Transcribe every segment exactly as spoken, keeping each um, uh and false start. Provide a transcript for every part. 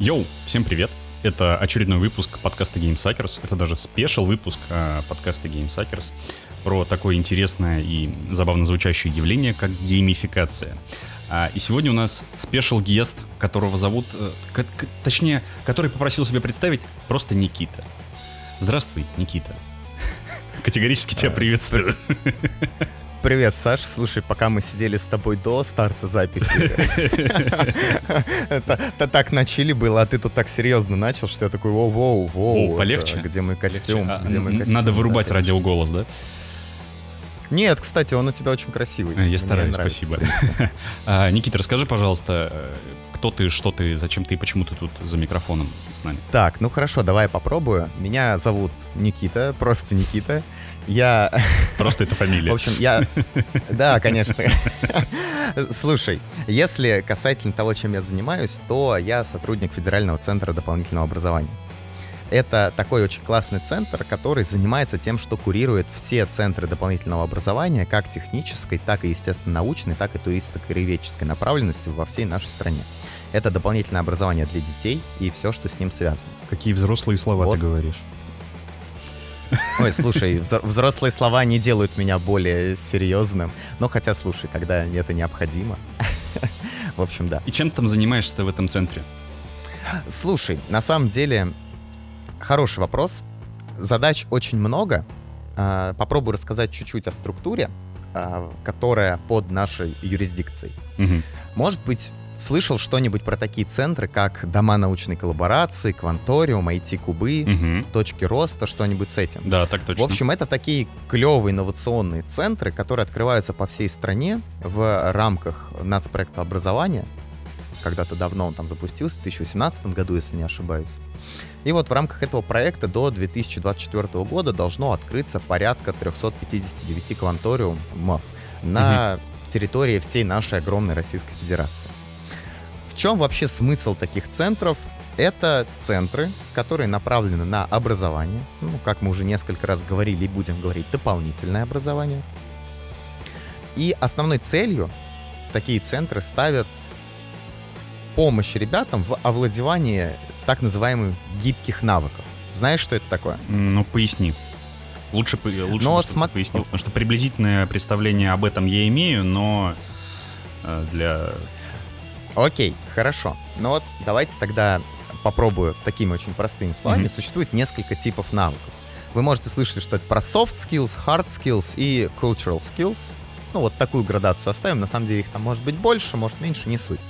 Йоу, всем привет! Это очередной выпуск подкаста GameSuckers. Это даже спешл выпуск э, подкаста GameSuckers про такое интересное и забавно звучащее явление, как геймификация. А, и сегодня у нас спешл-гест, которого зовут... Э, к, к, точнее, который попросил себя представить просто Никита. Здравствуй, Никита. Категорически тебя приветствую. Привет, Саш. Слушай, пока мы сидели с тобой до старта записи, это так на чили было, а ты тут так серьезно начал, что я такой, воу-воу-воу. О, полегче. Где мой костюм? Надо вырубать радиоголос, да? Нет, кстати, он у тебя очень красивый. Я стараюсь, спасибо. Никита, расскажи, пожалуйста, кто ты, что ты, зачем ты и почему ты тут за микрофоном с нами? Так, ну хорошо, давай я попробую. Меня зовут Никита, просто Никита. Я... Просто это фамилия. В общем, я... Да, конечно. Слушай, если касательно того, чем я занимаюсь, то я сотрудник Федерального центра дополнительного образования. Это такой очень классный центр, который занимается тем, что курирует все центры дополнительного образования, как технической, так и, естественно, научной, так и туристско-краеведческой направленности во всей нашей стране. Это дополнительное образование для детей и все, что с ним связано. Какие взрослые слова вот. Ты говоришь. Ой, слушай, взрослые слова не делают меня более серьезным. Но хотя, слушай, когда это необходимо. В общем, да. И чем ты там занимаешься ты в этом центре? Слушай, на самом деле, хороший вопрос. Задач очень много. Попробую рассказать чуть-чуть о структуре, которая под нашей юрисдикцией. Угу. Может быть, слышал что-нибудь про такие центры, как Дома научной коллаборации, кванториум, ай ти-кубы, угу. точки роста, что-нибудь с этим. Да, так точно. В общем, это такие клевые инновационные центры, которые открываются по всей стране в рамках нацпроекта образования. Когда-то давно он там запустился, в две тысячи восемнадцатом году, если не ошибаюсь. И вот в рамках этого проекта до две тысячи двадцать четвёртого года должно открыться порядка триста пятьдесят девять кванториумов на угу. территории всей нашей огромной Российской Федерации. В чем вообще смысл таких центров? Это центры, которые направлены на образование, ну, как мы уже несколько раз говорили и будем говорить, дополнительное образование. И основной целью такие центры ставят помощь ребятам в овладевании так называемых гибких навыков. Знаешь, что это такое? Ну, поясни. Лучше, лучше но см... поясни, потому что приблизительное представление об этом я имею, но для... Окей, хорошо. Ну вот давайте тогда попробую такими очень простыми словами. Mm-hmm. Существует несколько типов навыков. Вы можете слышать, что это про soft skills, hard skills и cultural skills. Ну вот такую градацию оставим. На самом деле их там может быть больше, может меньше, не суть.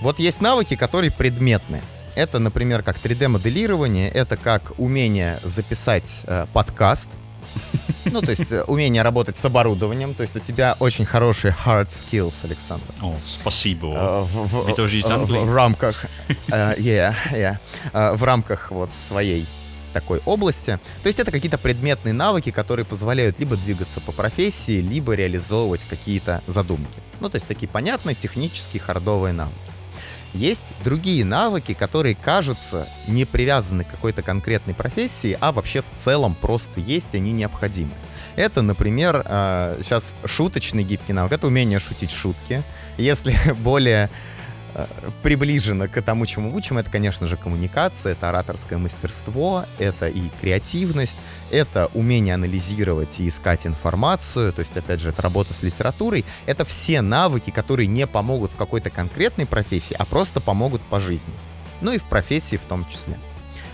Вот есть навыки, которые предметные. Это, например, как три дэ-моделирование, это как умение записать э, подкаст. Ну, то есть умение работать с оборудованием. То есть у тебя очень хорошие hard skills, Александр. О, спасибо. В, в, в, в рамках uh, yeah, yeah. Uh, В рамках вот своей такой области. То есть это какие-то предметные навыки, которые позволяют либо двигаться по профессии, либо реализовывать какие-то задумки. Ну, то есть такие понятные технические хардовые навыки. Есть другие навыки, которые, кажутся, не привязаны к какой-то конкретной профессии, а вообще в целом просто есть, и они необходимы. Это, например, сейчас шуточный гибкий навык, это умение шутить шутки. Если более приближено к тому, чему учим, это, конечно же, коммуникация, это ораторское мастерство, это и креативность, это умение анализировать и искать информацию, то есть, опять же, это работа с литературой. Это все навыки, которые не помогут в какой-то конкретной профессии, а просто помогут по жизни. Ну и в профессии в том числе.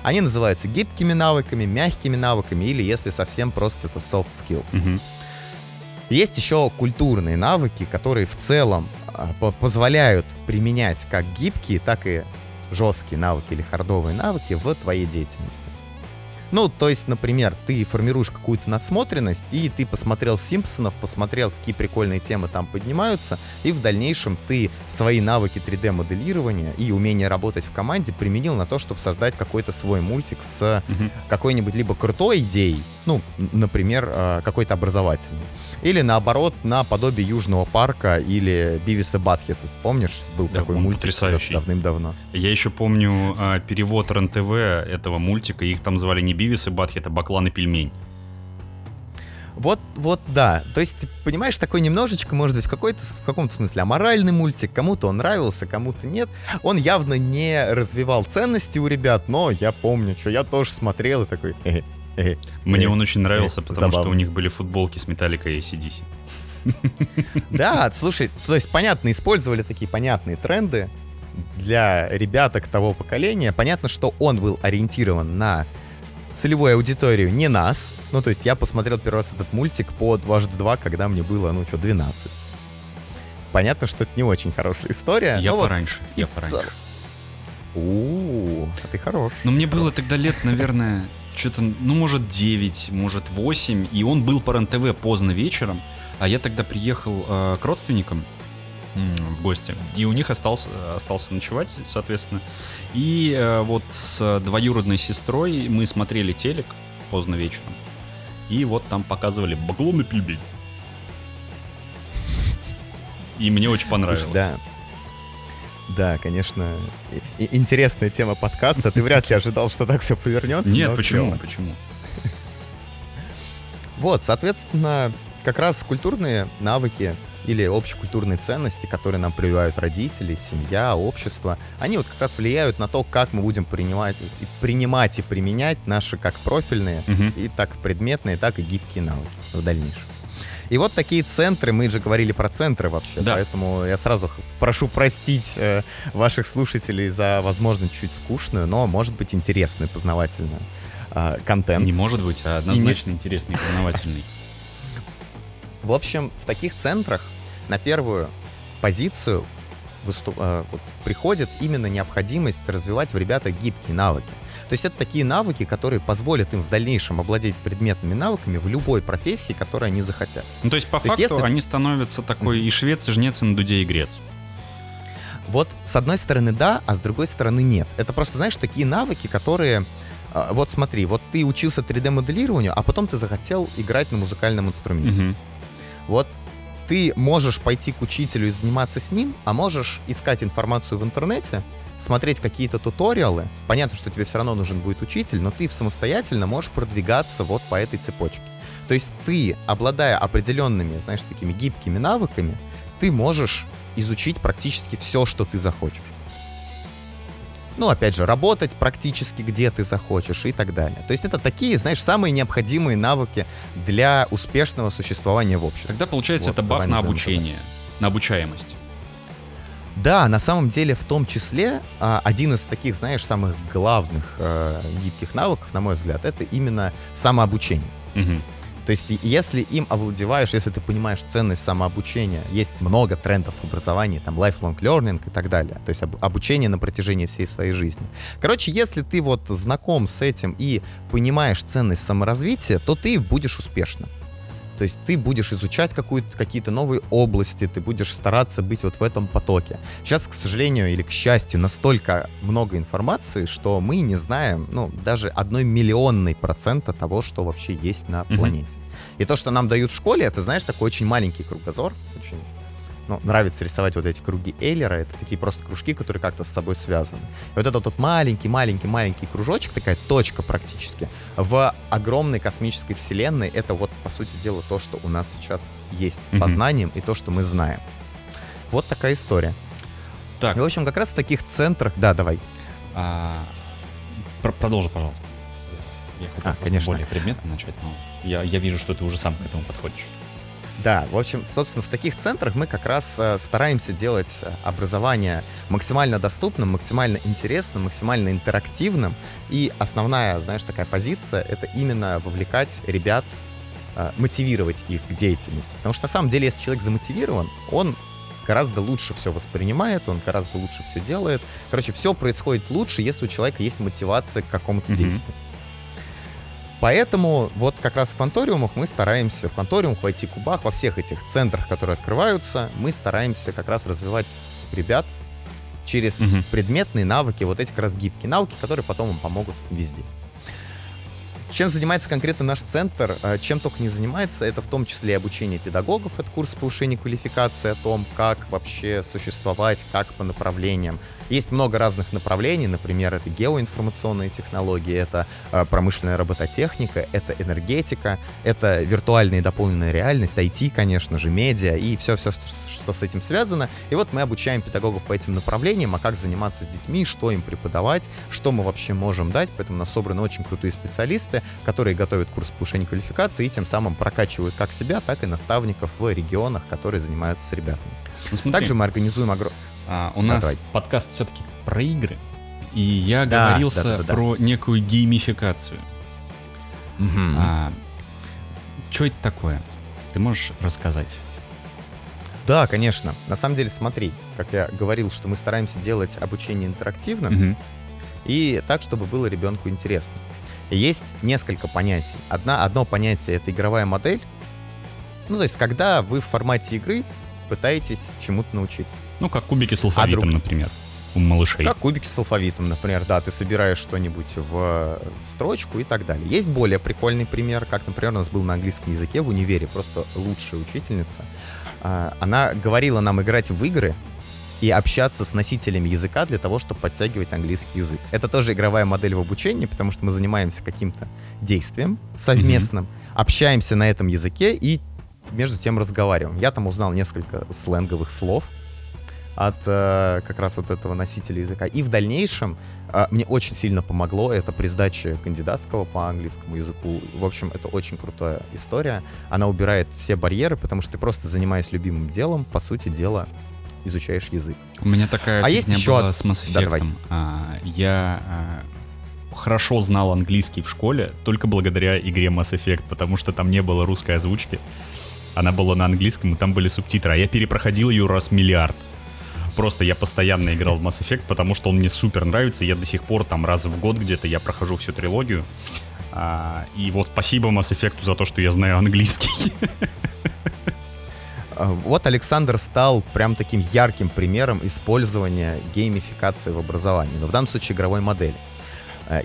Они называются гибкими навыками, мягкими навыками или, если совсем просто, это soft skills. Mm-hmm. Есть еще культурные навыки, которые в целом позволяют применять как гибкие, так и жесткие навыки или хардовые навыки в твоей деятельности. Ну, то есть, например, ты формируешь какую-то надсмотренность, и ты посмотрел «Симпсонов», посмотрел, какие прикольные темы там поднимаются, и в дальнейшем ты свои навыки три дэ-моделирования и умение работать в команде применил на то, чтобы создать какой-то свой мультик с угу. какой-нибудь либо крутой идеей, ну, например, какой-то образовательный. Или, наоборот, наподобие «Южного парка» или «Бивис и Батхи». Ты помнишь, был да, такой мультик потрясающий. Давным-давно? Я еще помню с... перевод РЕН-ТВ этого мультика, их там звали не «Бивис и Батхи», это «Баклан и пельмень». Вот, вот, да. То есть, понимаешь, такой немножечко, может быть, в, какой-то, в каком-то смысле аморальный мультик. Кому-то он нравился, кому-то нет. Он явно не развивал ценности у ребят, но я помню, что я тоже смотрел и такой... Мне он очень нравился, потому что у них были футболки с Металликой и эй си/ди си. Да, слушай, то есть, понятно, использовали такие понятные тренды для ребяток того поколения. Понятно, что он был ориентирован на целевую аудиторию, не нас. Ну, то есть, я посмотрел первый раз этот мультик по два на два, когда мне было, ну, что, двенадцать. Понятно, что это не очень хорошая история. Я пораньше, вот я пораньше. Цел... У-у-у, а ты хорош. Ну, мне хорош. Было тогда лет, наверное, что-то, ну, может, девять, может, восемь, и он был по РЕН-ТВ поздно вечером. А я тогда приехал э, к родственникам в гости, и у них остался, остался ночевать, соответственно. И э, вот с двоюродной сестрой мы смотрели телек поздно вечером, и вот там показывали «Баклон и пельмень». И мне очень понравилось. Слушай, да. Да, конечно, и- интересная тема подкаста. Ты вряд ли ожидал, что так все повернется. Нет, почему? Почему? Вот, соответственно... Как раз культурные навыки или общекультурные ценности, которые нам прививают родители, семья, общество, они вот как раз влияют на то, как мы будем принимать и, принимать и применять наши как профильные, угу. и так предметные, так и гибкие навыки в дальнейшем. И вот такие центры, мы же говорили про центры вообще, да. Поэтому я сразу прошу простить э, ваших слушателей за, возможно, чуть скучную, но, может быть, интересную, познавательную э, контент. Не может быть, а однозначно не... интересный и познавательный. В общем, в таких центрах на первую позицию выступ... вот, приходит именно необходимость развивать в ребятах гибкие навыки. То есть это такие навыки, которые позволят им в дальнейшем обладать предметными навыками в любой профессии, которую они захотят. Ну, то есть по то факту есть, если... они становятся такой и швец, и жнец, и на дуде игрец. Вот с одной стороны да, а с другой стороны нет. Это просто, знаешь, такие навыки, которые... Вот смотри, вот ты учился три дэ-моделированию, а потом ты захотел играть на музыкальном инструменте. Угу. Вот ты можешь пойти к учителю и заниматься с ним, а можешь искать информацию в интернете, смотреть какие-то туториалы. Понятно, что тебе все равно нужен будет учитель, но ты самостоятельно можешь продвигаться вот по этой цепочке. То есть ты, обладая определенными, знаешь, такими гибкими навыками, ты можешь изучить практически все, что ты захочешь. Ну, опять же, работать практически где ты захочешь и так далее. То есть это такие, знаешь, самые необходимые навыки для успешного существования в обществе. Тогда, получается, вот, это баф на обучение, на обучаемость. Да, на самом деле, в том числе, один из таких, знаешь, самых главных э, гибких навыков, на мой взгляд, это именно самообучение. Угу. То есть если им овладеваешь, если ты понимаешь ценность самообучения, есть много трендов в образовании, там, lifelong learning и так далее, то есть об, обучение на протяжении всей своей жизни. Короче, если ты вот знаком с этим и понимаешь ценность саморазвития, то ты будешь успешным. То есть ты будешь изучать какую-то, какие-то новые области, ты будешь стараться быть вот в этом потоке. Сейчас, к сожалению или к счастью, настолько много информации, что мы не знаем, ну, даже одной миллионной процента того, что вообще есть на планете. Mm-hmm. И то, что нам дают в школе, это, знаешь, такой очень маленький кругозор. Очень, ну, нравится рисовать вот эти круги Эйлера, это такие просто кружки, которые как-то с собой связаны. И вот этот вот маленький-маленький-маленький кружочек, такая точка практически, в огромной космической вселенной, это вот, по сути дела, то, что у нас сейчас есть mm-hmm. по знаниям и то, что мы знаем. Вот такая история. Так. И, в общем, как раз в таких центрах... Да, давай. А, продолжи, пожалуйста. Я хотел а, конечно. более предметно начать, но я, я вижу, что ты уже сам к этому подходишь. Да, в общем, собственно, в таких центрах мы как раз э, стараемся делать образование максимально доступным, максимально интересным, максимально интерактивным. И основная, знаешь, такая позиция — это именно вовлекать ребят, э, мотивировать их к деятельности. Потому что, на самом деле, если человек замотивирован, он гораздо лучше все воспринимает, он гораздо лучше все делает. Короче, все происходит лучше, если у человека есть мотивация к какому-то mm-hmm. действию. Поэтому вот как раз в кванториумах мы стараемся, в кванториумах, в ай ти-кубах, во всех этих центрах, которые открываются, мы стараемся как раз развивать ребят через угу. предметные навыки, вот эти как раз гибкие навыки, которые потом им помогут везде. Чем занимается конкретно наш центр, чем только не занимается, это в том числе и обучение педагогов, это курс повышения квалификации о том, как вообще существовать, как по направлениям, Есть много разных направлений, например, это геоинформационные технологии, это э, промышленная робототехника, это энергетика, это виртуальная и дополненная реальность, ай ти, конечно же, медиа и все-все, что, что с этим связано. И вот мы обучаем педагогов по этим направлениям, а как заниматься с детьми, что им преподавать, что мы вообще можем дать. Поэтому у нас собраны очень крутые специалисты, которые готовят курс повышения квалификации и тем самым прокачивают как себя, так и наставников в регионах, которые занимаются с ребятами. Ну, также мы организуем огромный... А, у нас Давай. подкаст все-таки про игры, и я да, говорился да, да, да, про да. некую геймификацию. Угу. А, что это такое? Ты можешь рассказать? Да, конечно. На самом деле, смотри, как я говорил, что мы стараемся делать обучение интерактивным, угу. и так, чтобы было ребенку интересно. Есть несколько понятий. Одна, одно понятие — это игровая модель. Ну, то есть, когда вы в формате игры пытаетесь чему-то научиться. Ну, как кубики с алфавитом, а друг... например, у малышей. Как кубики с алфавитом, например, да, ты собираешь что-нибудь в строчку и так далее. Есть более прикольный пример, как, например, у нас был на английском языке в универе, просто лучшая учительница. Она говорила нам играть в игры и общаться с носителями языка для того, чтобы подтягивать английский язык. Это тоже игровая модель в обучении, потому что мы занимаемся каким-то действием совместным, mm-hmm. общаемся на этом языке и между тем разговариваем. Я там узнал несколько сленговых слов от э, как раз вот этого носителя языка. И в дальнейшем э, мне очень сильно помогло это при сдаче кандидатского по английскому языку. В общем, это очень крутая история. Она убирает все барьеры, потому что ты просто, занимаясь любимым делом, по сути дела, изучаешь язык. У меня такая а фигня еще... была с Mass Effect. Да, я... хорошо знал английский в школе только благодаря игре Mass Effect, потому что там не было русской озвучки. Она была на английском, и там были субтитры. А я перепроходил ее раз миллиард. Просто я постоянно играл в Mass Effect, потому что он мне супер нравится. Я до сих пор там раз в год где-то я прохожу всю трилогию. А, и вот спасибо Mass Effect за то, что я знаю английский. Вот Александр стал прям таким ярким примером использования геймификации в образовании. Но в данном случае игровой модели.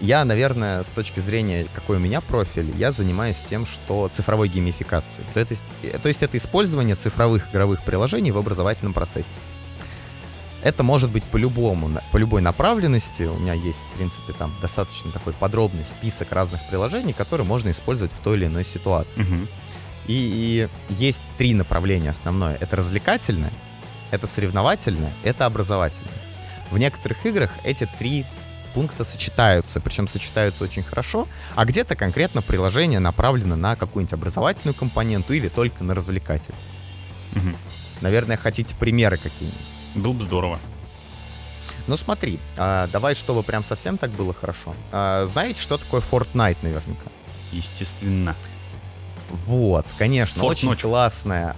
Я, наверное, с точки зрения, какой у меня профиль, я занимаюсь тем, что цифровой геймификацией. То, то есть это использование цифровых игровых приложений в образовательном процессе. Это может быть по-любому, по любой направленности. У меня есть, в принципе, там достаточно такой подробный список разных приложений, которые можно использовать в той или иной ситуации. Угу. И, и есть три направления основное. Это развлекательное, это соревновательное, это образовательное. В некоторых играх эти три пункты сочетаются, причем сочетаются очень хорошо, а где-то конкретно приложение направлено на какую-нибудь образовательную компоненту или только на развлекатель. Угу. Наверное, хотите примеры какие-нибудь? Было бы здорово. Ну смотри, а, давай, чтобы прям совсем так было хорошо. А, знаете, что такое Fortnite наверняка? Естественно. Вот, конечно, Fortnite. Очень классная...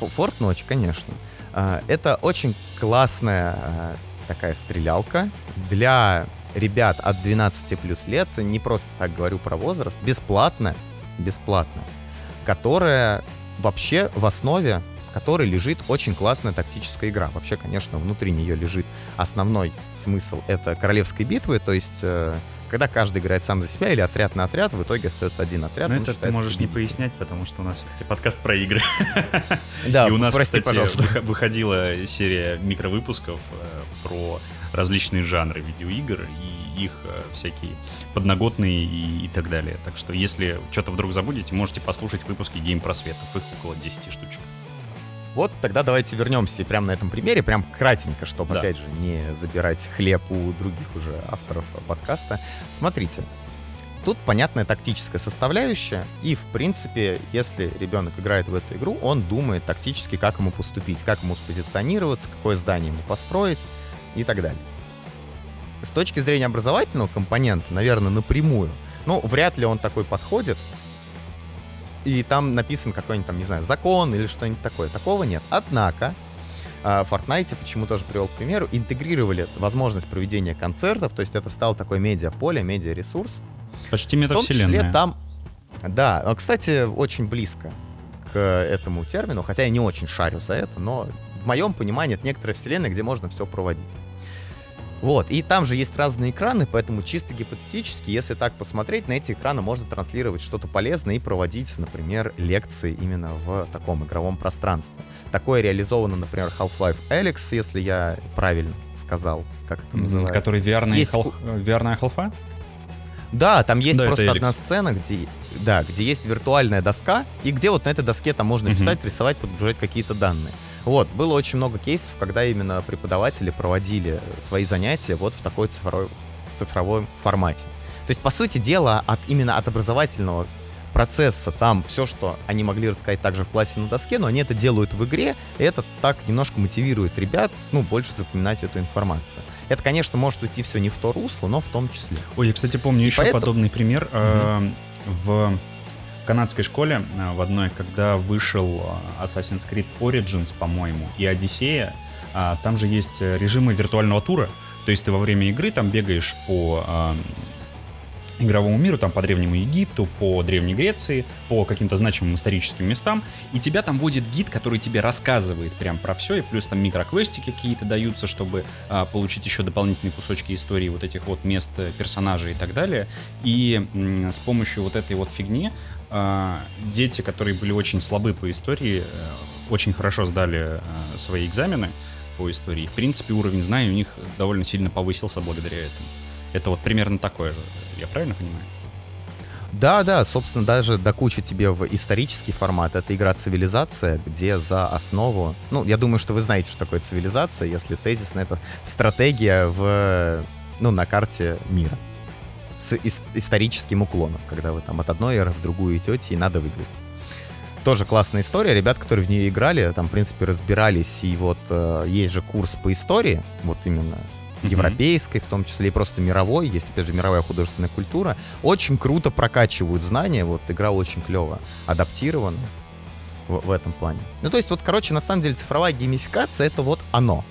Fortnite, конечно. А, это очень классная а, такая стрелялка для... ребят от двенадцати плюс лет, не просто так говорю про возраст, бесплатно, бесплатно, которая вообще в основе которой лежит очень классная тактическая игра. Вообще, конечно, внутри нее лежит основной смысл — это королевской битвы, то есть когда каждый играет сам за себя или отряд на отряд, в итоге остается один отряд. Ну это ты можешь победитель. Не пояснять, потому что у нас все-таки подкаст про игры. Да, и у нас, прости, кстати, пожалуйста. Выходила серия микровыпусков про различные жанры видеоигр и их всякие подноготные и, и так далее. Так что, если что-то вдруг забудете, можете послушать выпуски геймпросветов. Их около десяти штучек. Вот, тогда давайте вернемся и прямо на этом примере, прям кратенько, чтобы, да. опять же, не забирать хлеб у других уже авторов подкаста. Смотрите, тут понятная тактическая составляющая, и, в принципе, если ребенок играет в эту игру, он думает тактически, как ему поступить, как ему спозиционироваться, какое здание ему построить и так далее. С точки зрения образовательного компонента, наверное, напрямую, ну, вряд ли он такой подходит, и там написан какой-нибудь, там, не знаю, закон или что-нибудь такое. Такого нет. Однако в Fortnite, почему тоже привел к примеру, интегрировали возможность проведения концертов, то есть это стало такое медиаполе, медиаресурс. Почти метавселенная. В том числе там... Да, кстати, очень близко к этому термину, хотя я не очень шарю за это, но в моем понимании это некоторая вселенная, где можно все проводить. Вот, и там же есть разные экраны, поэтому чисто гипотетически, если так посмотреть, на эти экраны можно транслировать что-то полезное и проводить, например, лекции именно в таком игровом пространстве. Такое реализовано, например, Half-Life Alyx, если я правильно сказал, как это называется. Который ви ар-ная есть... Half-Life? Да, там есть да, просто одна сцена, где, да, где есть виртуальная доска, и где вот на этой доске там можно писать, mm-hmm. рисовать, подгружать какие-то данные. Вот, было очень много кейсов, когда именно преподаватели проводили свои занятия вот в такой цифровой, цифровой формате. То есть, по сути дела, от, именно от образовательного процесса там все, что они могли рассказать также в классе на доске, но они это делают в игре, и это так немножко мотивирует ребят, ну, больше запоминать эту информацию. Это, конечно, может уйти все не в то русло, но в том числе. Ой, я, кстати, помню и еще поэтому... подобный пример mm-hmm. в... в канадской школе в одной, когда вышел Assassin's Creed Origins, по-моему, и Одиссея, там же есть режимы виртуального тура, то есть ты во время игры там бегаешь по э, игровому миру, там по Древнему Египту, по Древней Греции, по каким-то значимым историческим местам, и тебя там водит гид, который тебе рассказывает прям про все, и плюс там микроквестики какие-то даются, чтобы э, получить еще дополнительные кусочки истории вот этих вот мест, персонажей и так далее, и э, с помощью вот этой вот фигни дети, которые были очень слабы по истории, очень хорошо сдали свои экзамены по истории. В принципе, уровень знаний у них довольно сильно повысился благодаря этому. Это вот примерно такое, я правильно понимаю? Да, да, собственно, даже до кучи тебе в исторический формат. Это игра «Цивилизация», где за основу... Ну, я думаю, что вы знаете, что такое «Цивилизация», если тезисно, это стратегия в... ну, на карте мира. С ис- историческим уклоном, когда вы там от одной эры в другую идете, и надо выиграть. Тоже классная история. Ребят, которые в нее играли, там, в принципе, разбирались. И вот э, есть же курс по истории, вот именно mm-hmm. европейской, в том числе и просто мировой. Есть, опять же, мировая художественная культура. Очень круто прокачивают знания. Вот игра очень клево адаптирована в-, в этом плане. Ну, то есть, вот, короче, на самом деле, цифровая геймификация — это вот оно.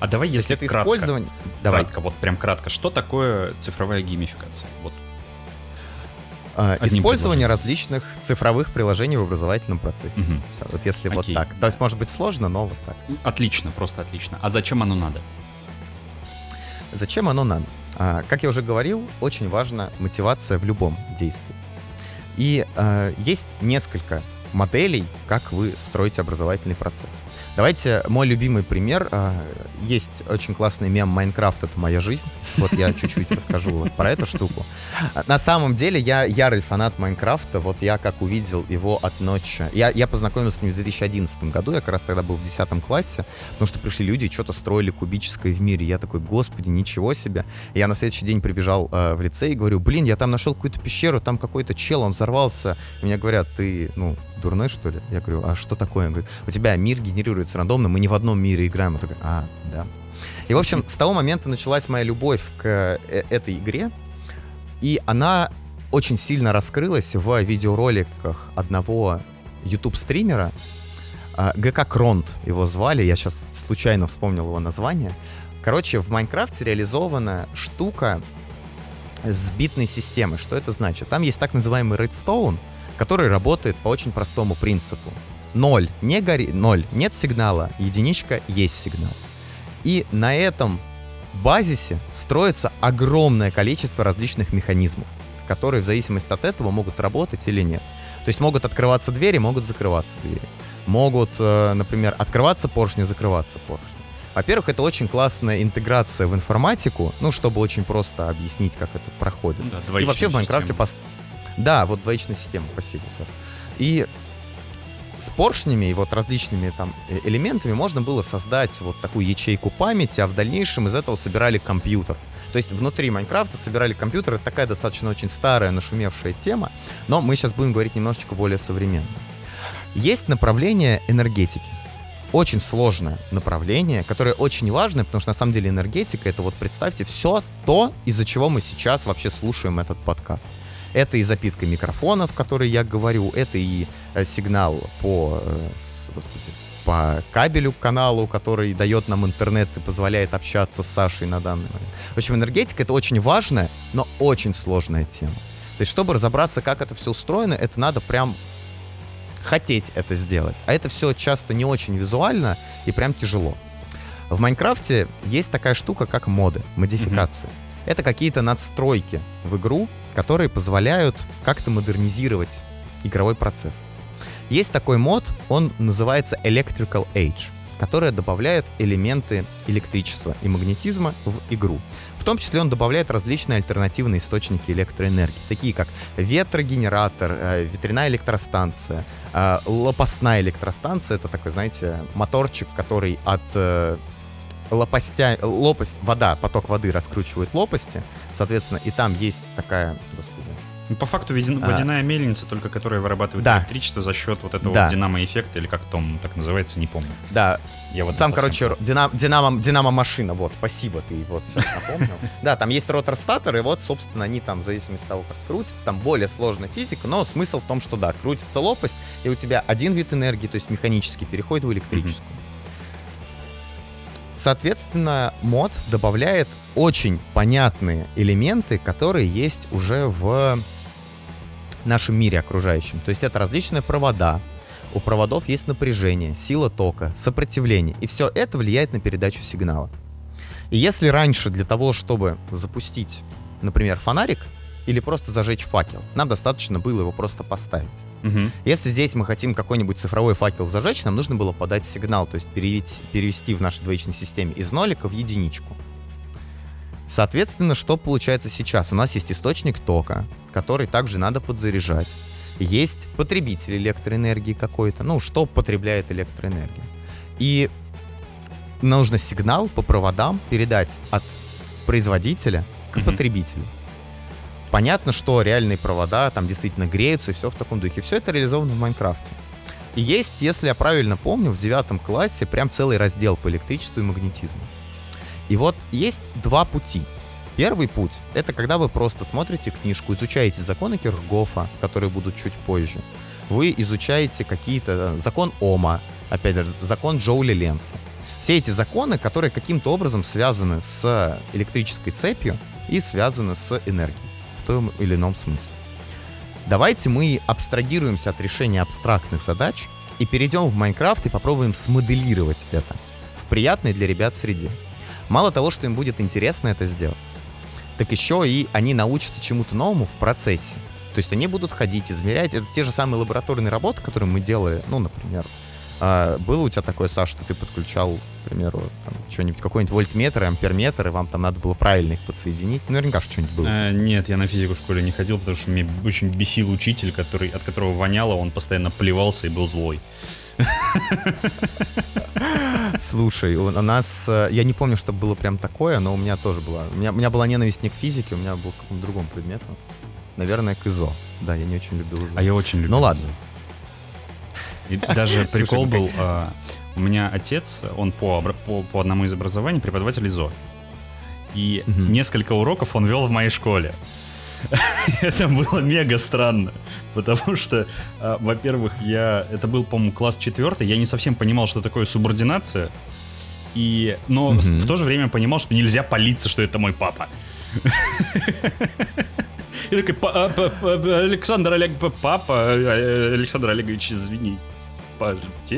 А давай, если это кратко, использование... Давай. Кратко, вот прям кратко, что такое цифровая геймификация? Вот. А, использование различных цифровых приложений в образовательном процессе. Угу. Все, вот если Окей. вот так. То есть, может быть, сложно, но вот так. Отлично, просто отлично. А зачем оно надо? Зачем оно надо? А, как я уже говорил, очень важна мотивация в любом действии. И а, есть несколько моделей, как вы строите образовательный процесс. Давайте мой любимый пример. Есть очень классный мем «Майнкрафт — это моя жизнь». Вот я чуть-чуть расскажу вот про эту штуку. На самом деле я ярый фанат «Майнкрафта». Вот я как увидел его от Notch. Я, я познакомился с ним в две тысячи одиннадцатом году. Я как раз тогда был в десятом классе, потому что пришли люди и что-то строили кубическое в мире. Я такой, господи, ничего себе. Я на следующий день прибежал э, в лицей и говорю, блин, я там нашел какую-то пещеру, там какой-то чел, он взорвался. И мне говорят, ты, ну... дурной, что ли? Я говорю, а что такое? Он говорит, у тебя мир генерируется рандомно, мы не в одном мире играем. Я такой, а, да. И, в общем, с того момента началась моя любовь к этой игре, и она очень сильно раскрылась в видеороликах одного YouTube-стримера, ГК Кронт его звали, я сейчас случайно вспомнил его название. Короче, в Майнкрафте реализована штука с битной системой. Что это значит? Там есть так называемый Redstone, который работает по очень простому принципу. Ноль, не гори... Ноль, нет сигнала, единичка, есть сигнал. И на этом базисе строится огромное количество различных механизмов, которые в зависимости от этого могут работать или нет. То есть могут открываться двери, могут закрываться двери. Могут, например, открываться поршни, закрываться поршни. Во-первых, это очень классная интеграция в информатику, ну, чтобы очень просто объяснить, как это проходит. Да, и вообще в Майнкрафте... Пост... Да, вот двоичная система, спасибо, Саша. И с поршнями и вот различными там элементами можно было создать вот такую ячейку памяти, а в дальнейшем из этого собирали компьютер. То есть внутри Майнкрафта собирали компьютер. Это такая достаточно очень старая, нашумевшая тема, но мы сейчас будем говорить немножечко более современно. Есть направление энергетики. Очень сложное направление, которое очень важное, потому что на самом деле энергетика — это вот представьте все то, из-за чего мы сейчас вообще слушаем этот подкаст. Это и запитка микрофонов, которые я говорю, это и сигнал по, господи, по кабелю, каналу, который дает нам интернет и позволяет общаться с Сашей на данный момент. В общем, энергетика — это очень важная, но очень сложная тема. То есть, чтобы разобраться, как это все устроено, это надо прям хотеть это сделать. А это все часто не очень визуально и прям тяжело. В Майнкрафте есть такая штука, как моды, модификации. Mm-hmm. Это какие-то надстройки в игру, которые позволяют как-то модернизировать игровой процесс. Есть такой мод, он называется Electrical Age, которая добавляет элементы электричества и магнетизма в игру. В том числе он добавляет различные альтернативные источники электроэнергии, такие как ветрогенератор, ветряная электростанция, лопастная электростанция, это такой, знаете, моторчик, который от лопастя, лопасть, вода, поток воды раскручивает лопасти, соответственно, и там есть такая, господи, по факту водяная а, мельница, только которая вырабатывает да, электричество за счет вот этого да. динамо-эффекта, или как там так называется, не помню. Да, я вот там, короче, дина, динамо, динамо-машина, вот, спасибо, ты вот сейчас напомнил. Да, там есть ротор-статор, и вот, собственно, они там, в зависимости от того, как крутятся, там более сложная физика, но смысл в том, что, да, крутится лопасть, и у тебя один вид энергии, то есть механический, переходит в электрический. Соответственно, мод добавляет очень понятные элементы, которые есть уже в нашем мире окружающем. То есть это различные провода. У проводов есть напряжение, сила тока, сопротивление. И все это влияет на передачу сигнала. И если раньше для того, чтобы запустить, например, фонарик или просто зажечь факел, нам достаточно было его просто поставить. Угу. Если здесь мы хотим какой-нибудь цифровой факел зажечь, нам нужно было подать сигнал, то есть перевести, перевести в нашей двоичной системе из нолика в единичку. Соответственно, что получается сейчас? У нас есть источник тока, который также надо подзаряжать. Есть потребитель электроэнергии какой-то, ну, что потребляет электроэнергию. И нужно сигнал по проводам передать от производителя к mm-hmm. потребителю. Понятно, что реальные провода там действительно греются и все в таком духе. Все это реализовано в Майнкрафте. И есть, если я правильно помню, в девятом классе прям целый раздел по электричеству и магнетизму. И вот есть два пути. Первый путь — это когда вы просто смотрите книжку, изучаете законы Кирхгофа, которые будут чуть позже. Вы изучаете какие-то... Закон Ома, опять же, закон Джоуля-Ленца. Все эти законы, которые каким-то образом связаны с электрической цепью и связаны с энергией в том или ином смысле. Давайте мы абстрагируемся от решения абстрактных задач и перейдем в Майнкрафт и попробуем смоделировать это в приятной для ребят среде. Мало того, что им будет интересно это сделать, так еще и они научатся чему-то новому в процессе. То есть они будут ходить, измерять. Это те же самые лабораторные работы, которые мы делали. Ну, например, было у тебя такое, Саш, что ты подключал, к примеру, там, что-нибудь, какой-нибудь вольтметр, амперметр, и вам там надо было правильно их подсоединить? Наверняка что-нибудь было. А, нет, я на физику в школе не ходил, потому что меня очень бесил учитель, который, от которого воняло, он постоянно плевался и был злой. Слушай, у нас, я не помню, что было прям такое, но у меня тоже была. У меня, у меня была ненависть не к физике, у меня был к какому-то другому предмету. Наверное, к ИЗО. Да, я не очень любил ИЗО. А я очень любил. Ну ладно. И даже прикол был, у меня отец, он по, по, по одному из образований преподаватель ИЗО. И несколько уроков он вел в моей школе. Это было мега странно, потому что, во-первых, я, это был, по-моему, класс четвертый, я не совсем понимал, что такое субординация, и, но mm-hmm. в то же время понимал, что нельзя палиться, что это мой папа. Я такой, Александр Олег, папа, Александр Олегович, извини, пожалуйста.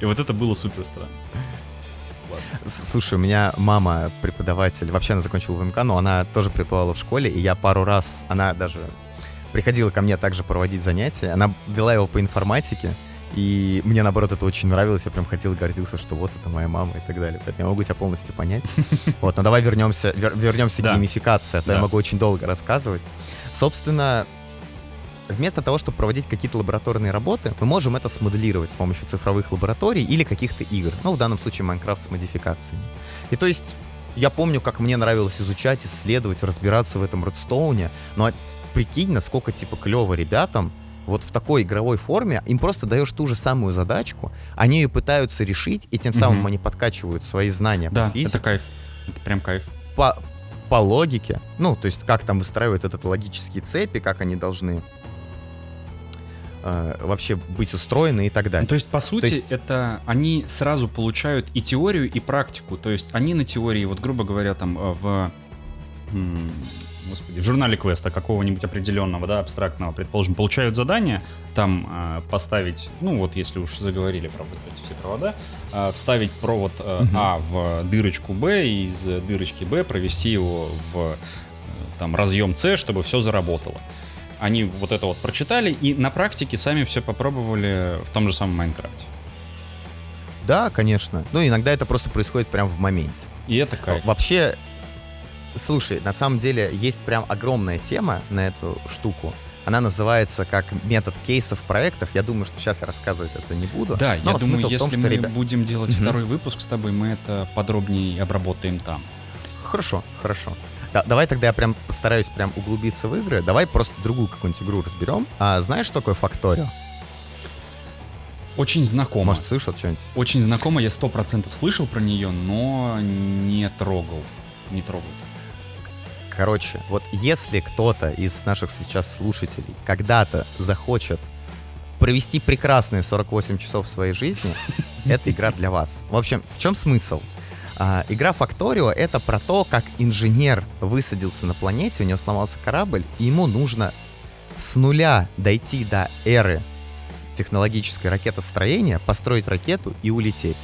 И вот это было супер странно. Слушай, у меня мама преподаватель, вообще она закончила ВМК, но она тоже преподавала в школе, и я пару раз, она даже приходила ко мне также проводить занятия, она вела его по информатике, и мне, наоборот, это очень нравилось, я прям хотел и гордился, что вот это моя мама и так далее, поэтому я могу тебя полностью понять. Вот, но давай вернемся, вер, вернемся да. к геймификации, а то да. я могу очень долго рассказывать. Собственно, вместо того, чтобы проводить какие-то лабораторные работы, мы можем это смоделировать с помощью цифровых лабораторий или каких-то игр. Ну, в данном случае Майнкрафт с модификациями. И то есть, я помню, как мне нравилось изучать, исследовать, разбираться в этом Redstone, но прикинь, насколько, типа, клево ребятам вот в такой игровой форме, им просто даешь ту же самую задачку, они ее пытаются решить, и тем самым угу. они подкачивают свои знания да, по физике. Да, это кайф. Это прям кайф. По, по логике, ну, то есть, как там выстраивают этот логические цепи, как они должны... вообще быть устроены и так далее. Ну, то есть, по сути, то есть... это они сразу получают и теорию, и практику. То есть, они на теории, вот, грубо говоря, там, в, господи, в журнале квеста какого-нибудь определенного, да, абстрактного, предположим, получают задание там э, поставить, ну вот если уж заговорили про вот эти все провода, э, вставить провод э, угу. А в дырочку Б и из дырочки Б провести его в э, там разъем С, чтобы все заработало. Они вот это вот прочитали и на практике сами все попробовали в том же самом Майнкрафте. Да, конечно. Ну, иногда это просто происходит прямо в моменте. И это кайф. Вообще, слушай, на самом деле есть прям огромная тема на эту штуку. Она называется как метод кейсов проектов. Я думаю, что сейчас я рассказывать это не буду. Да, но я думаю, если том, мы ребят... будем делать mm-hmm. второй выпуск с тобой, мы это подробнее обработаем там. Хорошо, хорошо. Да, давай тогда я прям постараюсь прям углубиться в игры. Давай просто другую какую-нибудь игру разберем. А знаешь, что такое Factorio? Очень знакомо. Может, слышал что-нибудь? Очень знакомо, я сто процентов слышал про нее, но не трогал. Не трогал. Короче, вот если кто-то из наших сейчас слушателей когда-то захочет провести прекрасные сорок восемь часов своей жизни, это игра для вас. В общем, в чем смысл? А, игра Factorio — это про то, как инженер высадился на планете, у него сломался корабль, и ему нужно с нуля дойти до эры технологическое ракетостроение, построить ракету и улететь.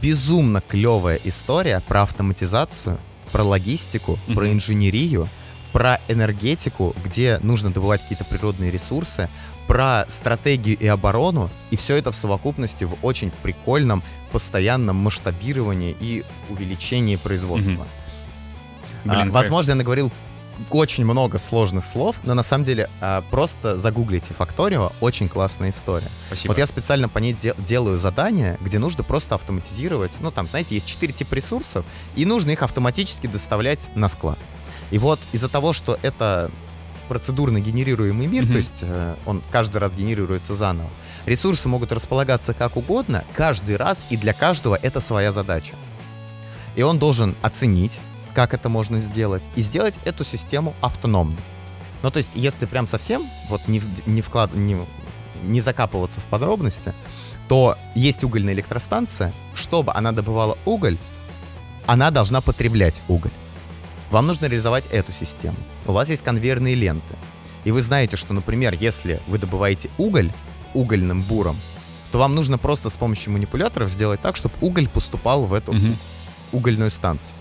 Безумно клевая история про автоматизацию, про логистику, mm-hmm. про инженерию, про энергетику, где нужно добывать какие-то природные ресурсы, про стратегию и оборону, и все это в совокупности в очень прикольном постоянном масштабировании и увеличении производства. Mm-hmm. Блин, а, возможно, я наговорил очень много сложных слов, но на самом деле а, просто загуглите Factorio, очень классная история. Спасибо. Вот я специально по ней де- делаю задания, где нужно просто автоматизировать, ну там, знаете, есть четыре типа ресурсов, и нужно их автоматически доставлять на склад. И вот из-за того, что это процедурно генерируемый мир, mm-hmm. то есть э, он каждый раз генерируется заново, ресурсы могут располагаться как угодно, каждый раз, и для каждого это своя задача. И он должен оценить, как это можно сделать, и сделать эту систему автономной. Ну, то есть, если прям совсем вот не, не, вклад, не, не закапываться в подробности, то есть угольная электростанция, чтобы она добывала уголь, она должна потреблять уголь. Вам нужно реализовать эту систему. У вас есть конвейерные ленты. И вы знаете, что, например, если вы добываете уголь угольным буром, то вам нужно просто с помощью манипуляторов сделать так, чтобы уголь поступал в эту mm-hmm. угольную станцию.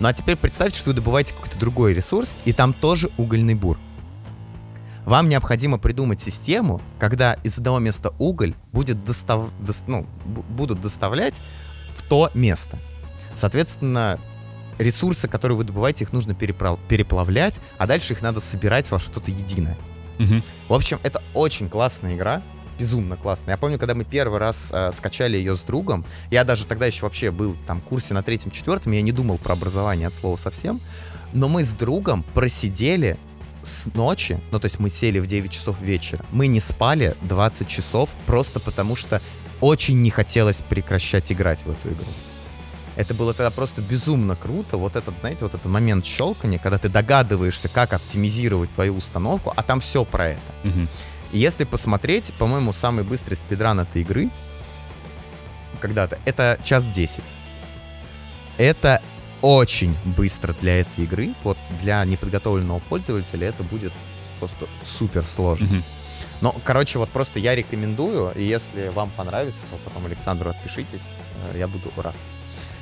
Ну а теперь представьте, что вы добываете какой-то другой ресурс, и там тоже угольный бур. Вам необходимо придумать систему, когда из одного места уголь будет достав... до... ну, б- будут доставлять в то место. Соответственно, ресурсы, которые вы добываете, их нужно переправ... переплавлять, а дальше их надо собирать во что-то единое. Угу. В общем, это очень классная игра. Безумно классно. Я помню, когда мы первый раз э, скачали ее с другом, я даже тогда еще вообще был там в курсе на третьем-четвертом, я не думал про образование от слова совсем, но мы с другом просидели с ночи, ну то есть мы сели в девять часов вечера, мы не спали двадцать часов, просто потому что очень не хотелось прекращать играть в эту игру. Это было тогда просто безумно круто, вот этот, знаете, вот этот момент щелкания, когда ты догадываешься, как оптимизировать твою установку, а там все про это. Угу. Если посмотреть, по-моему, самый быстрый спидран этой игры когда-то, это час десять. Это очень быстро для этой игры. Вот для неподготовленного пользователя это будет просто супер сложно. Mm-hmm. Но, короче, вот просто я рекомендую, и если вам понравится, то потом Александру отпишитесь, я буду рад.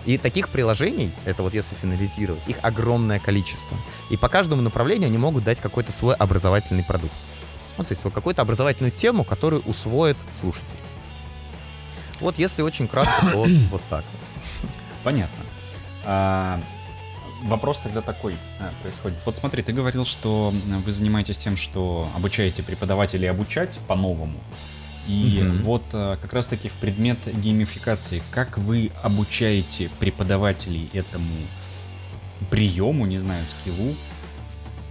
И таких приложений, это вот если финализировать, их огромное количество. И по каждому направлению они могут дать какой-то свой образовательный продукт. Ну, то есть вот какую-то образовательную тему, которую усвоит слушатель. Вот если очень кратко, то вот так. Понятно. А, вопрос тогда такой а, происходит. Вот смотри, ты говорил, что вы занимаетесь тем, что обучаете преподавателей обучать по-новому. И mm-hmm. вот а, как раз-таки в предмет геймификации. Как вы обучаете преподавателей этому приему, не знаю, скиллу?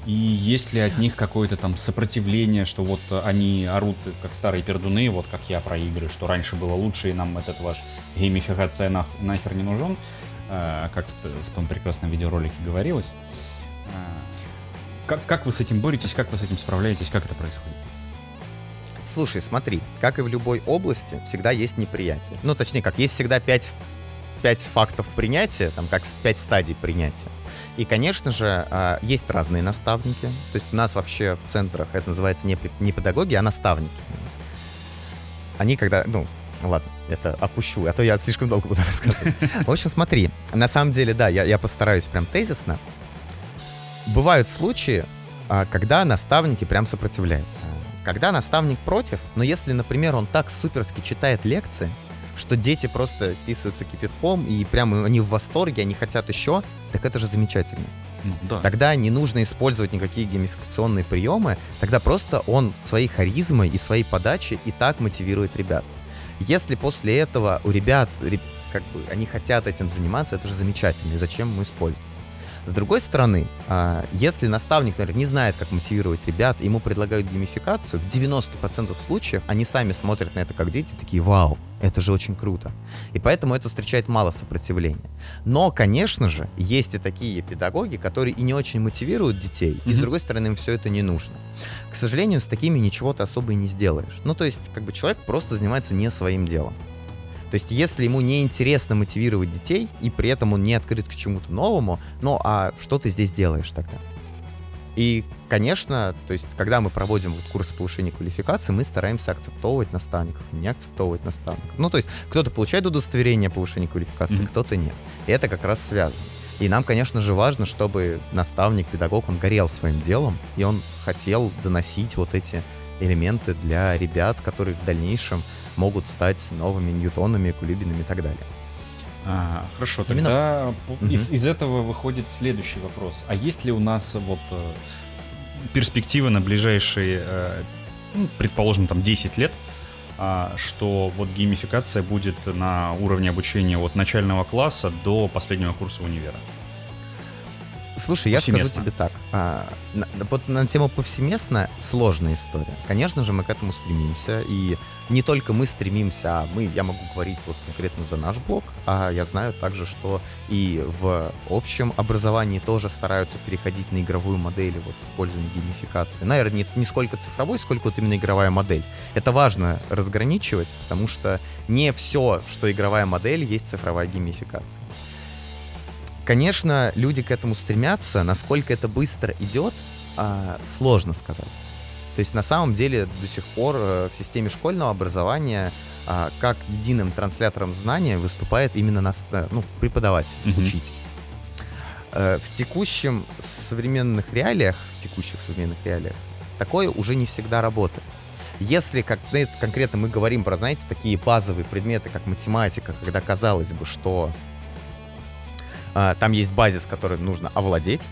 И есть ли от них какое-то там сопротивление, что вот они орут как старые пердуны, вот как я про игры, что раньше было лучше, и нам этот ваш геймификация нах- нахер не нужен, а, как в, в том прекрасном видеоролике говорилось. А, как, как вы с этим боретесь, как вы с этим справляетесь, как это происходит? Слушай, смотри, как и в любой области, всегда есть неприятие. Ну, точнее, как есть всегда пять пять фактов принятия, там как пять стадий принятия. И, конечно же, есть разные наставники. То есть у нас вообще в центрах это называется не педагоги, а наставники. Они когда... Ну, ладно, это опущу, а то я слишком долго буду рассказывать. В общем, смотри. На самом деле, да, я, я постараюсь прям тезисно. Бывают случаи, когда наставники прям сопротивляются. Когда наставник против, но если, например, он так суперски читает лекции, что дети просто писаются кипятком, и прямо они в восторге, они хотят еще, так это же замечательно. Ну, да. Тогда не нужно использовать никакие геймификационные приемы, тогда просто он своей харизмой и своей подачей и так мотивирует ребят. Если после этого у ребят, как бы, они хотят этим заниматься, это же замечательно, и зачем ему использовать? С другой стороны, если наставник, например, не знает, как мотивировать ребят, ему предлагают геймификацию, в девяносто процентов случаев они сами смотрят на это как дети, такие: вау, это же очень круто. И поэтому это встречает мало сопротивления. Но, конечно же, есть и такие педагоги, которые и не очень мотивируют детей, mm-hmm. и, с другой стороны, им все это не нужно. К сожалению, с такими ничего ты особо и не сделаешь. Ну, то есть, как бы человек просто занимается не своим делом. То есть, если ему неинтересно мотивировать детей, и при этом он не открыт к чему-то новому, ну, а что ты здесь делаешь тогда? И, конечно, то есть, когда мы проводим вот курсы повышения квалификации, мы стараемся акцептовывать наставников, не акцептовывать наставников. Ну, то есть, кто-то получает удостоверение повышения квалификации, mm-hmm. кто-то нет. И это как раз связано. И нам, конечно же, важно, чтобы наставник, педагог, он горел своим делом, и он хотел доносить вот эти элементы для ребят, которые в дальнейшем могут стать новыми Ньютонами, Кулибинами и так далее. А, хорошо, тогда Именно... из, из этого выходит следующий вопрос. А есть ли у нас вот перспективы на ближайшие, ну, предположим, там десять лет, что вот геймификация будет на уровне обучения от начального класса до последнего курса универа? Слушай, я скажу тебе так. А, на, вот на тему повсеместно сложная история. Конечно же, мы к этому стремимся. И не только мы стремимся, а мы, я могу говорить вот конкретно за наш блог, а я знаю также, что и в общем образовании тоже стараются переходить на игровую модель вот, использования геймификации. Наверное, не, не сколько цифровой, сколько вот именно игровая модель. Это важно разграничивать, потому что не все, что игровая модель, есть цифровая геймификация. Конечно, люди к этому стремятся. Насколько это быстро идет, сложно сказать. То есть на самом деле до сих пор в системе школьного образования как единым транслятором знания выступает именно нас, ну, преподаватель, mm-hmm. учитель. В текущих современных реалиях, в текущих современных реалиях такое уже не всегда работает. Если как, конкретно мы говорим про, знаете, такие базовые предметы, как математика, когда казалось бы, что там есть базис, которым нужно овладеть,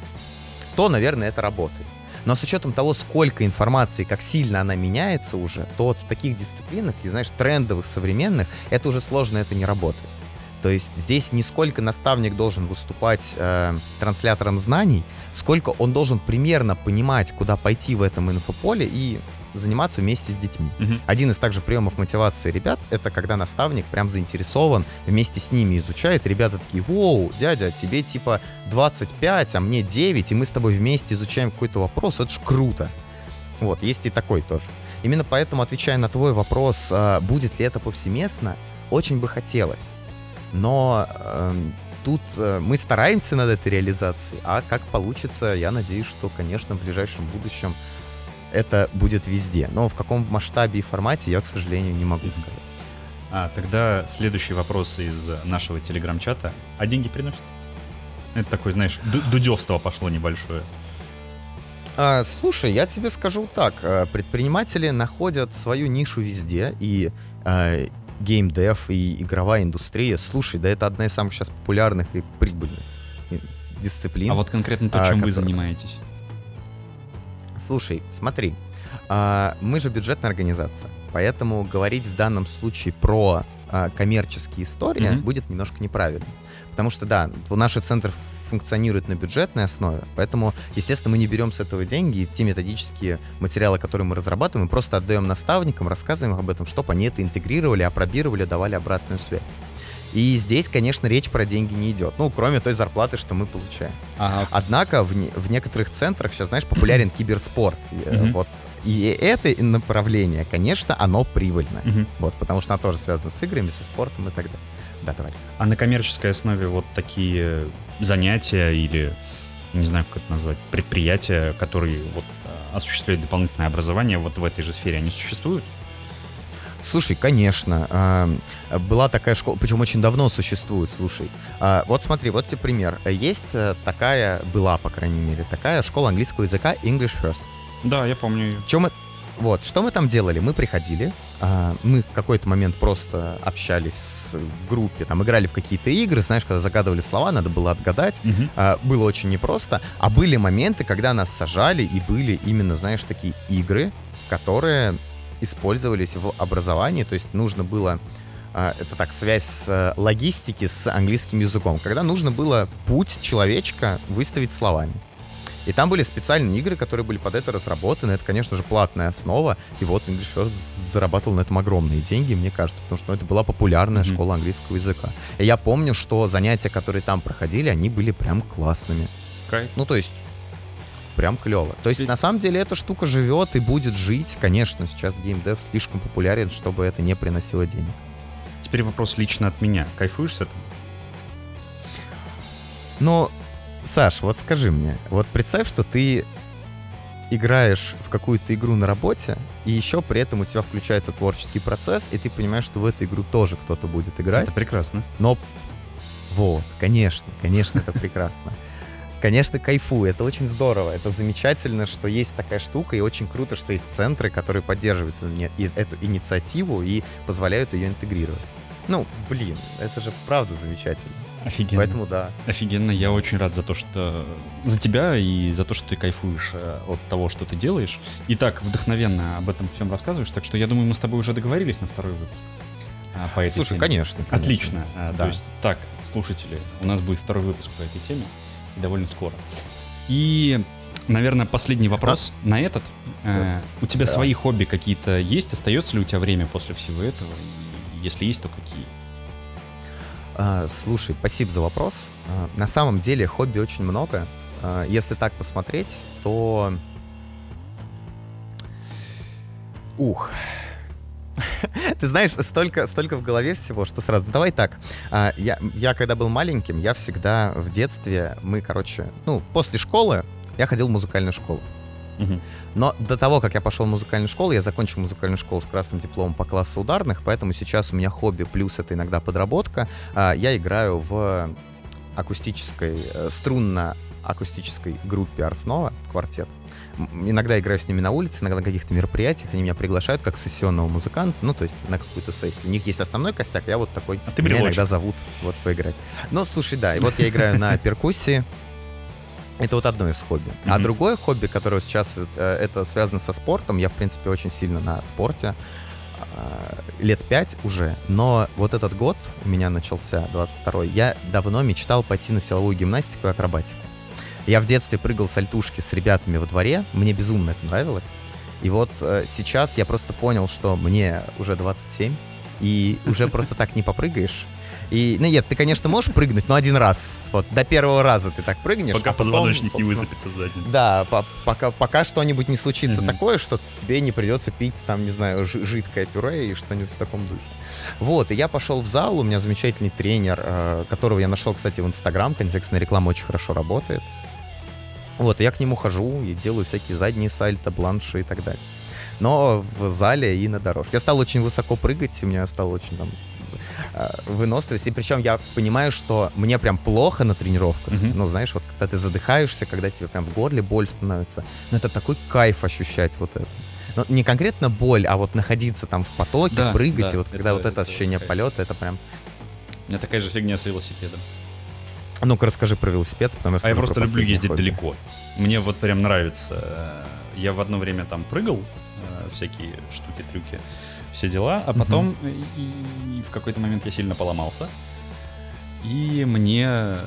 то, наверное, это работает. Но с учетом того, сколько информации, как сильно она меняется уже, то вот в таких дисциплинах, и, знаешь, трендовых, современных, это уже сложно, это не работает. То есть здесь не сколько наставник должен выступать э, транслятором знаний, сколько он должен примерно понимать, куда пойти в этом инфополе и заниматься вместе с детьми. Mm-hmm. Один из также приемов мотивации ребят — это когда наставник прям заинтересован, вместе с ними изучает. Ребята такие: «Воу, дядя, тебе типа двадцать пять, а мне девять, и мы с тобой вместе изучаем какой-то вопрос. Это ж круто». Вот, есть и такой тоже. Именно поэтому, отвечая на твой вопрос, будет ли это повсеместно, очень бы хотелось. Но э, тут э, мы стараемся над этой реализацией, а как получится, я надеюсь, что, конечно, в ближайшем будущем это будет везде. Но в каком масштабе и формате я, к сожалению, не могу сказать. А, тогда следующий вопрос из нашего телеграм-чата. А деньги приносят? Это такое, знаешь, дудевство пошло небольшое. А, слушай, я тебе скажу так. Предприниматели находят свою нишу везде. И а, геймдев, и игровая индустрия. Слушай, да это одна из самых сейчас популярных и прибыльных дисциплин. А вот конкретно то, чем а, вы которые... занимаетесь? Слушай, смотри, мы же бюджетная организация, поэтому говорить в данном случае про коммерческие истории mm-hmm. будет немножко неправильно. Потому что, да, наши центры функционируют на бюджетной основе, поэтому, естественно, мы не берем с этого деньги, и те методические материалы, которые мы разрабатываем, мы просто отдаем наставникам, рассказываем об этом, чтобы они это интегрировали, апробировали, давали обратную связь. И здесь, конечно, речь про деньги не идет. Ну, кроме той зарплаты, что мы получаем. Ага. Однако в, в некоторых центрах сейчас, знаешь, популярен киберспорт. Mm-hmm. Вот И это направление, конечно, оно прибыльное. Угу. Вот, потому что оно тоже связано с играми, со спортом и так далее. Да, товарищ. А на коммерческой основе вот такие занятия или, не знаю, как это назвать, предприятия, которые вот осуществляют дополнительное образование вот в этой же сфере, они существуют? Слушай, конечно, была такая школа, причем очень давно существует, слушай. Вот смотри, вот тебе пример. Есть такая, была, по крайней мере, такая школа английского языка English First. Да, я помню ее. Чем мы... Вот, что мы там делали? Мы приходили, мы в какой-то момент просто общались в группе, там играли в какие-то игры, знаешь, когда загадывали слова, надо было отгадать, uh-huh. было очень непросто, а были моменты, когда нас сажали, и были именно, знаешь, такие игры, которые использовались в образовании, то есть нужно было, это так, связь логистики с английским языком, когда нужно было путь человечка выставить словами. И там были специальные игры, которые были под это разработаны. Это, конечно же, платная основа. И вот English First зарабатывал на этом огромные деньги, мне кажется, потому что ну, это была популярная mm-hmm. школа английского языка. И я помню, что занятия, которые там проходили, они были прям классными. Okay. Ну, то есть, прям клево. То есть, и... на самом деле, эта штука живет и будет жить. Конечно, сейчас геймдев слишком популярен, чтобы это не приносило денег. Теперь вопрос лично от меня. Кайфуешь с этим? Ну... Саш, вот скажи мне, вот представь, что ты играешь в какую-то игру на работе, и еще при этом у тебя включается творческий процесс, и ты понимаешь, что в эту игру тоже кто-то будет играть. Это прекрасно. Но вот, конечно, конечно, это прекрасно. Конечно, кайфую, это очень здорово, это замечательно, что есть такая штука, и очень круто, что есть центры, которые поддерживают эту инициативу и позволяют ее интегрировать. Ну, блин, это же правда замечательно. Офигенно. Поэтому да. Офигенно. Я очень рад за то, что за тебя и за то, что ты кайфуешь от того, что ты делаешь. И так вдохновенно об этом всем рассказываешь. Так что я думаю, мы с тобой уже договорились на второй выпуск. По этой Слушай, теме. Конечно, конечно. Отлично. Да. То есть так, слушатели, у нас будет второй выпуск по этой теме и довольно скоро. И, наверное, последний вопрос а? на этот. Да. У тебя да. свои хобби какие-то есть? Остается ли у тебя время после всего этого? И если есть, то какие? Слушай, спасибо за вопрос. На самом деле хобби очень много. Если так посмотреть, то... Ух. Ты знаешь, столько, столько в голове всего, что сразу... Ну, давай так. Я, я когда был маленьким, я всегда в детстве... Мы, короче... Ну, после школы я ходил в музыкальную школу. Угу. Но до того, как я пошел в музыкальную школу, я закончил музыкальную школу с красным дипломом по классу ударных, поэтому сейчас у меня хобби плюс это иногда подработка. Я играю в акустической, струнно-акустической группе Арс Нова, квартет. Иногда играю с ними на улице, иногда на каких-то мероприятиях, они меня приглашают как сессионного музыканта, ну, то есть на какую-то сессию. У них есть основной костяк, я вот такой, а ты меня брелочек. Иногда зовут вот поиграть. Ну, слушай, да, и вот я играю на перкуссии. Это вот одно из хобби. Mm-hmm. А другое хобби, которое сейчас, это связано со спортом. Я, в принципе, очень сильно на спорте. Лет пять уже. Но вот этот год у меня начался, двадцать второй. Я давно мечтал пойти на силовую гимнастику и акробатику. Я в детстве прыгал с альтушки с ребятами во дворе. Мне безумно это нравилось. И вот сейчас я просто понял, что мне уже двадцать семь. И уже просто так не попрыгаешь. И, ну нет, ты, конечно, можешь прыгнуть, но один раз. Вот, до первого раза ты так прыгнешь. Пока а потом, позвоночник не высыпется в задницу. Да, по- пока, пока что-нибудь не случится mm-hmm. такое, что тебе не придется пить, там, не знаю, ж- жидкое пюре и что-нибудь в таком духе. Вот, и я пошел в зал, у меня замечательный тренер, э, которого я нашел, кстати, в Инстаграм, контекстная реклама очень хорошо работает. Вот, и я к нему хожу и делаю всякие задние сальто, бланши и так далее. Но в зале и на дорожке. Я стал очень высоко прыгать, у меня стало очень там... выносливость, и причем я понимаю, что мне прям плохо на тренировках, uh-huh. ну, знаешь, вот когда ты задыхаешься, когда тебе прям в горле боль становится, ну, это такой кайф ощущать вот это. Но не конкретно боль, а вот находиться там в потоке, да, прыгать, да, и вот когда это, вот это, это ощущение это полета, это прям... У меня такая же фигня с велосипедом. Ну-ка, расскажи про велосипед, потом я скажу. А я просто люблю ездить хобби. Далеко. Мне вот прям нравится. Я в одно время там прыгал, всякие штуки, трюки, все дела, а потом uh-huh. и, и в какой-то момент я сильно поломался, и мне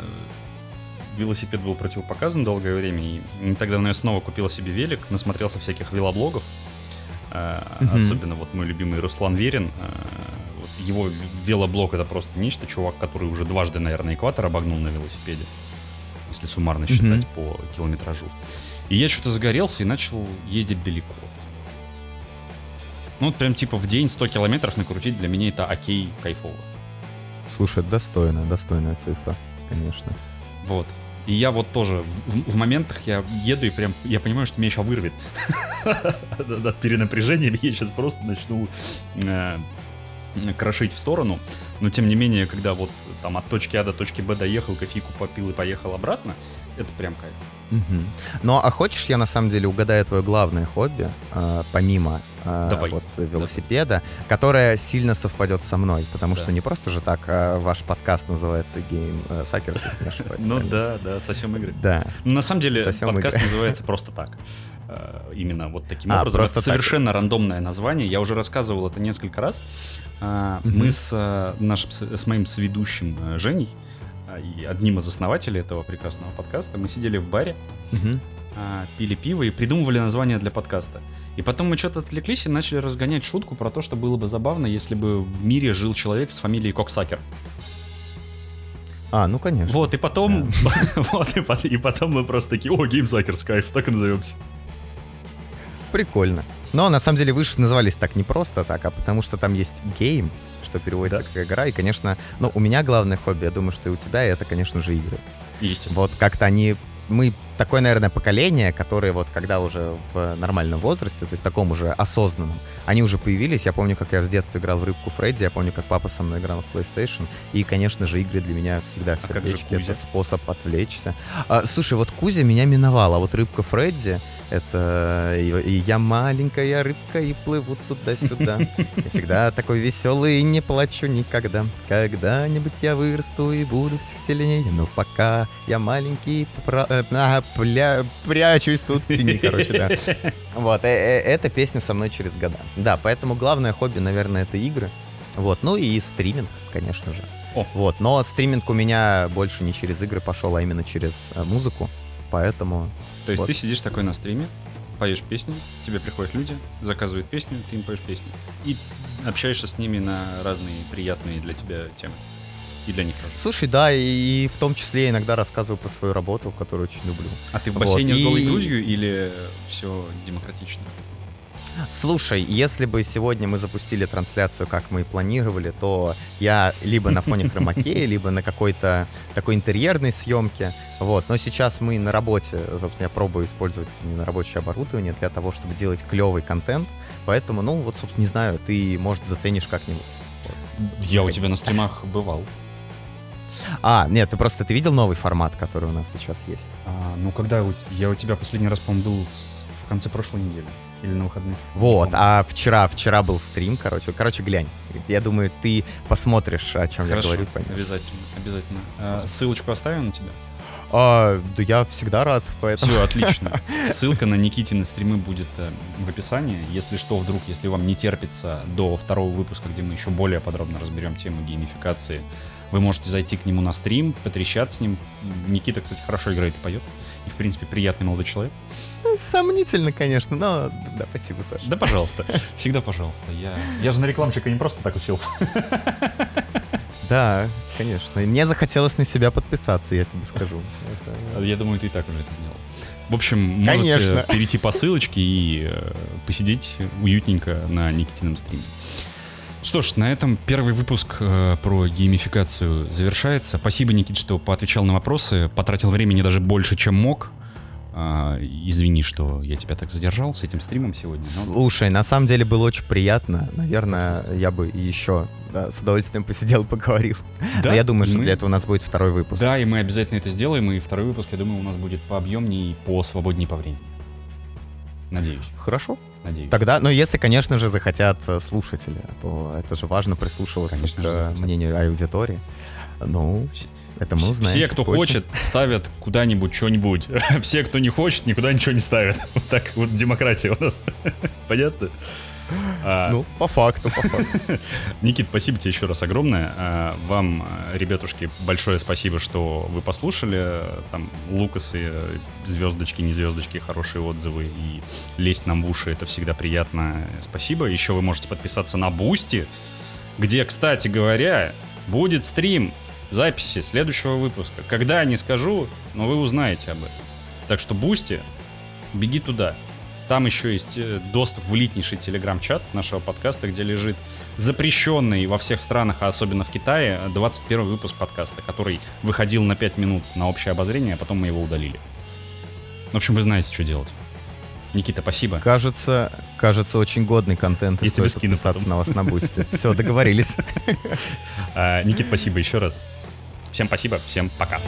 велосипед был противопоказан долгое время, и не так давно я снова купил себе велик, насмотрелся всяких велоблогов, uh-huh. особенно вот мой любимый Руслан Верин, вот его велоблог — это просто нечто, чувак, который уже дважды, наверное, экватор обогнул на велосипеде, если суммарно считать uh-huh. по километражу, и я что-то загорелся и начал ездить далеко. Ну, вот прям типа в день сто километров накрутить, для меня это окей, кайфово. Слушай, достойная, достойная цифра, конечно. Вот. И я вот тоже в, в моментах я еду и прям, я понимаю, что меня еще вырвет. От перенапряжения я сейчас просто начну крошить в сторону. Но тем не менее, когда вот там от точки А до точки Б доехал, кофейку попил и поехал обратно, это прям кайф. Угу. Ну, а хочешь, я на самом деле угадаю твое главное хобби, э, помимо э, вот, велосипеда, да, которое сильно совпадет со мной, потому да. что не просто же так э, ваш подкаст называется GameSuckers, если не ошибаюсь. Ну да, да, совсем игры. Да. На самом деле подкаст называется просто так. Именно вот таким образом. Это совершенно рандомное название. Я уже рассказывал это несколько раз. Мы с моим соведущим Женей, и одним из основателей этого прекрасного подкаста, мы сидели в баре, uh-huh. а, пили пиво и придумывали название для подкаста. И потом мы что-то отвлеклись и начали разгонять шутку про то, что было бы забавно, если бы в мире жил человек с фамилией Коксакер. А, ну конечно. Вот, и потом yeah. вот, и, и потом мы просто такие: о, GameSuckers, кайф, так и назовемся. Прикольно. Но на самом деле вы же назывались так не просто так, а потому что там есть гейм, что переводится да. как игра. И, конечно, ну, у меня главное хобби, я думаю, что и у тебя, это, конечно же, игры. Естественно. Вот как-то они... Мы такое, наверное, поколение, которые вот когда уже в нормальном возрасте, то есть таком уже осознанном, они уже появились. Я помню, как я с детства играл в рыбку Фредди, я помню, как папа со мной играл в PlayStation. И, конечно же, игры для меня всегда в сердечке. Это способ отвлечься. А, слушай, вот Кузя меня миновала, а вот рыбка Фредди... Это и я маленькая рыбка и плыву туда-сюда. Я всегда такой веселый и не плачу никогда. Когда-нибудь я вырасту и буду все сильнее. Но пока я маленький, попра- а, пля- прячусь тут в тени, короче, да. Вот, эта песня со мной через года. Да, поэтому главное хобби, наверное, это игры. Вот, ну и стриминг, конечно же. О. Вот, но стриминг у меня больше не через игры пошел, а именно через музыку. Поэтому... То есть вот. Ты сидишь такой на стриме, поешь песни, тебе приходят люди, заказывают песню, ты им поешь песни. И общаешься с ними на разные приятные для тебя темы. И для них тоже. Слушай, да, и, и в том числе я иногда рассказываю про свою работу, которую очень люблю. А ты в бассейне вот. с голой и... грудью или все демократично? Слушай, если бы сегодня мы запустили трансляцию, как мы и планировали, то я либо на фоне хромакея, либо на какой-то такой интерьерной съемке. Вот. Но сейчас мы на работе, собственно, я пробую использовать именно рабочее оборудование для того, чтобы делать клевый контент. Поэтому, ну, вот, собственно, не знаю, ты, может, заценишь как-нибудь. Вот. Я у тебя на стримах бывал. А, нет, ты просто ты видел новый формат, который у нас сейчас есть? А, ну, когда у, я у тебя последний раз, по-моему, был в конце прошлой недели. Или на выходных. Вот, а вчера, вчера был стрим, короче, короче, глянь. Я думаю, ты посмотришь, о чем Хорошо, я говорю. Понятно. Обязательно, обязательно. А, ссылочку оставим на тебя? А, да я всегда рад, поэтому... Все, отлично. Ссылка на Никитины стримы будет в описании. Если что, вдруг, если вам не терпится до второго выпуска, где мы еще более подробно разберем тему геймификации, вы можете зайти к нему на стрим, потрещать с ним. Никита, кстати, хорошо играет и поет. И, в принципе, приятный молодой человек. Сомнительно, конечно, но... Да, спасибо, Саша. Да, пожалуйста. Всегда пожалуйста. Я, я же на рекламщика не просто так учился. Да, конечно. Мне захотелось на себя подписаться, я тебе скажу. Это... Я думаю, ты и так уже это сделал. В общем, можете конечно. перейти по ссылочке и посидеть уютненько на Никитином стриме. Что ж, на этом первый выпуск э, про геймификацию завершается. Спасибо, Никит, что поотвечал на вопросы. Потратил времени даже больше, чем мог. Э, извини, что я тебя так задержал с этим стримом сегодня. Но... Слушай, на самом деле было очень приятно. Наверное, Просто. я бы еще да, с удовольствием посидел, поговорил. Да, но я думаю, что мы... для этого у нас будет второй выпуск. Да, и мы обязательно это сделаем. И второй выпуск, я думаю, у нас будет пообъемнее и посвободнее по времени. Надеюсь. Хорошо. Надеюсь. Тогда, ну, если, конечно же, захотят слушатели, то это же важно прислушиваться конечно к мнению аудитории. Ну, все, это мы узнаем. Все, кто хочет, ставят куда-нибудь что-нибудь. Все, кто не хочет, никуда ничего не ставят. Вот так вот демократия у нас. Понятно? А... Ну, по факту, по факту. Никит, спасибо тебе еще раз огромное. Вам, ребятушки, большое спасибо, что вы послушали. Там лукасы, звездочки, не звездочки, хорошие отзывы и лезть нам в уши, это всегда приятно. Спасибо. Еще вы можете подписаться на Бусти, где, кстати говоря, будет стрим записи следующего выпуска. Когда, не скажу, но вы узнаете об этом. Так что Бусти, беги туда. Там еще есть доступ в элитнейший телеграм-чат нашего подкаста, где лежит запрещенный во всех странах, а особенно в Китае, двадцать первый выпуск подкаста, который выходил на пять минут на общее обозрение, а потом мы его удалили. В общем, вы знаете, что делать. Никита, спасибо. Кажется, кажется, очень годный контент, и стоит подписаться потом на вас на Бусти. Все, договорились. Никит, спасибо еще раз. Всем спасибо, всем пока.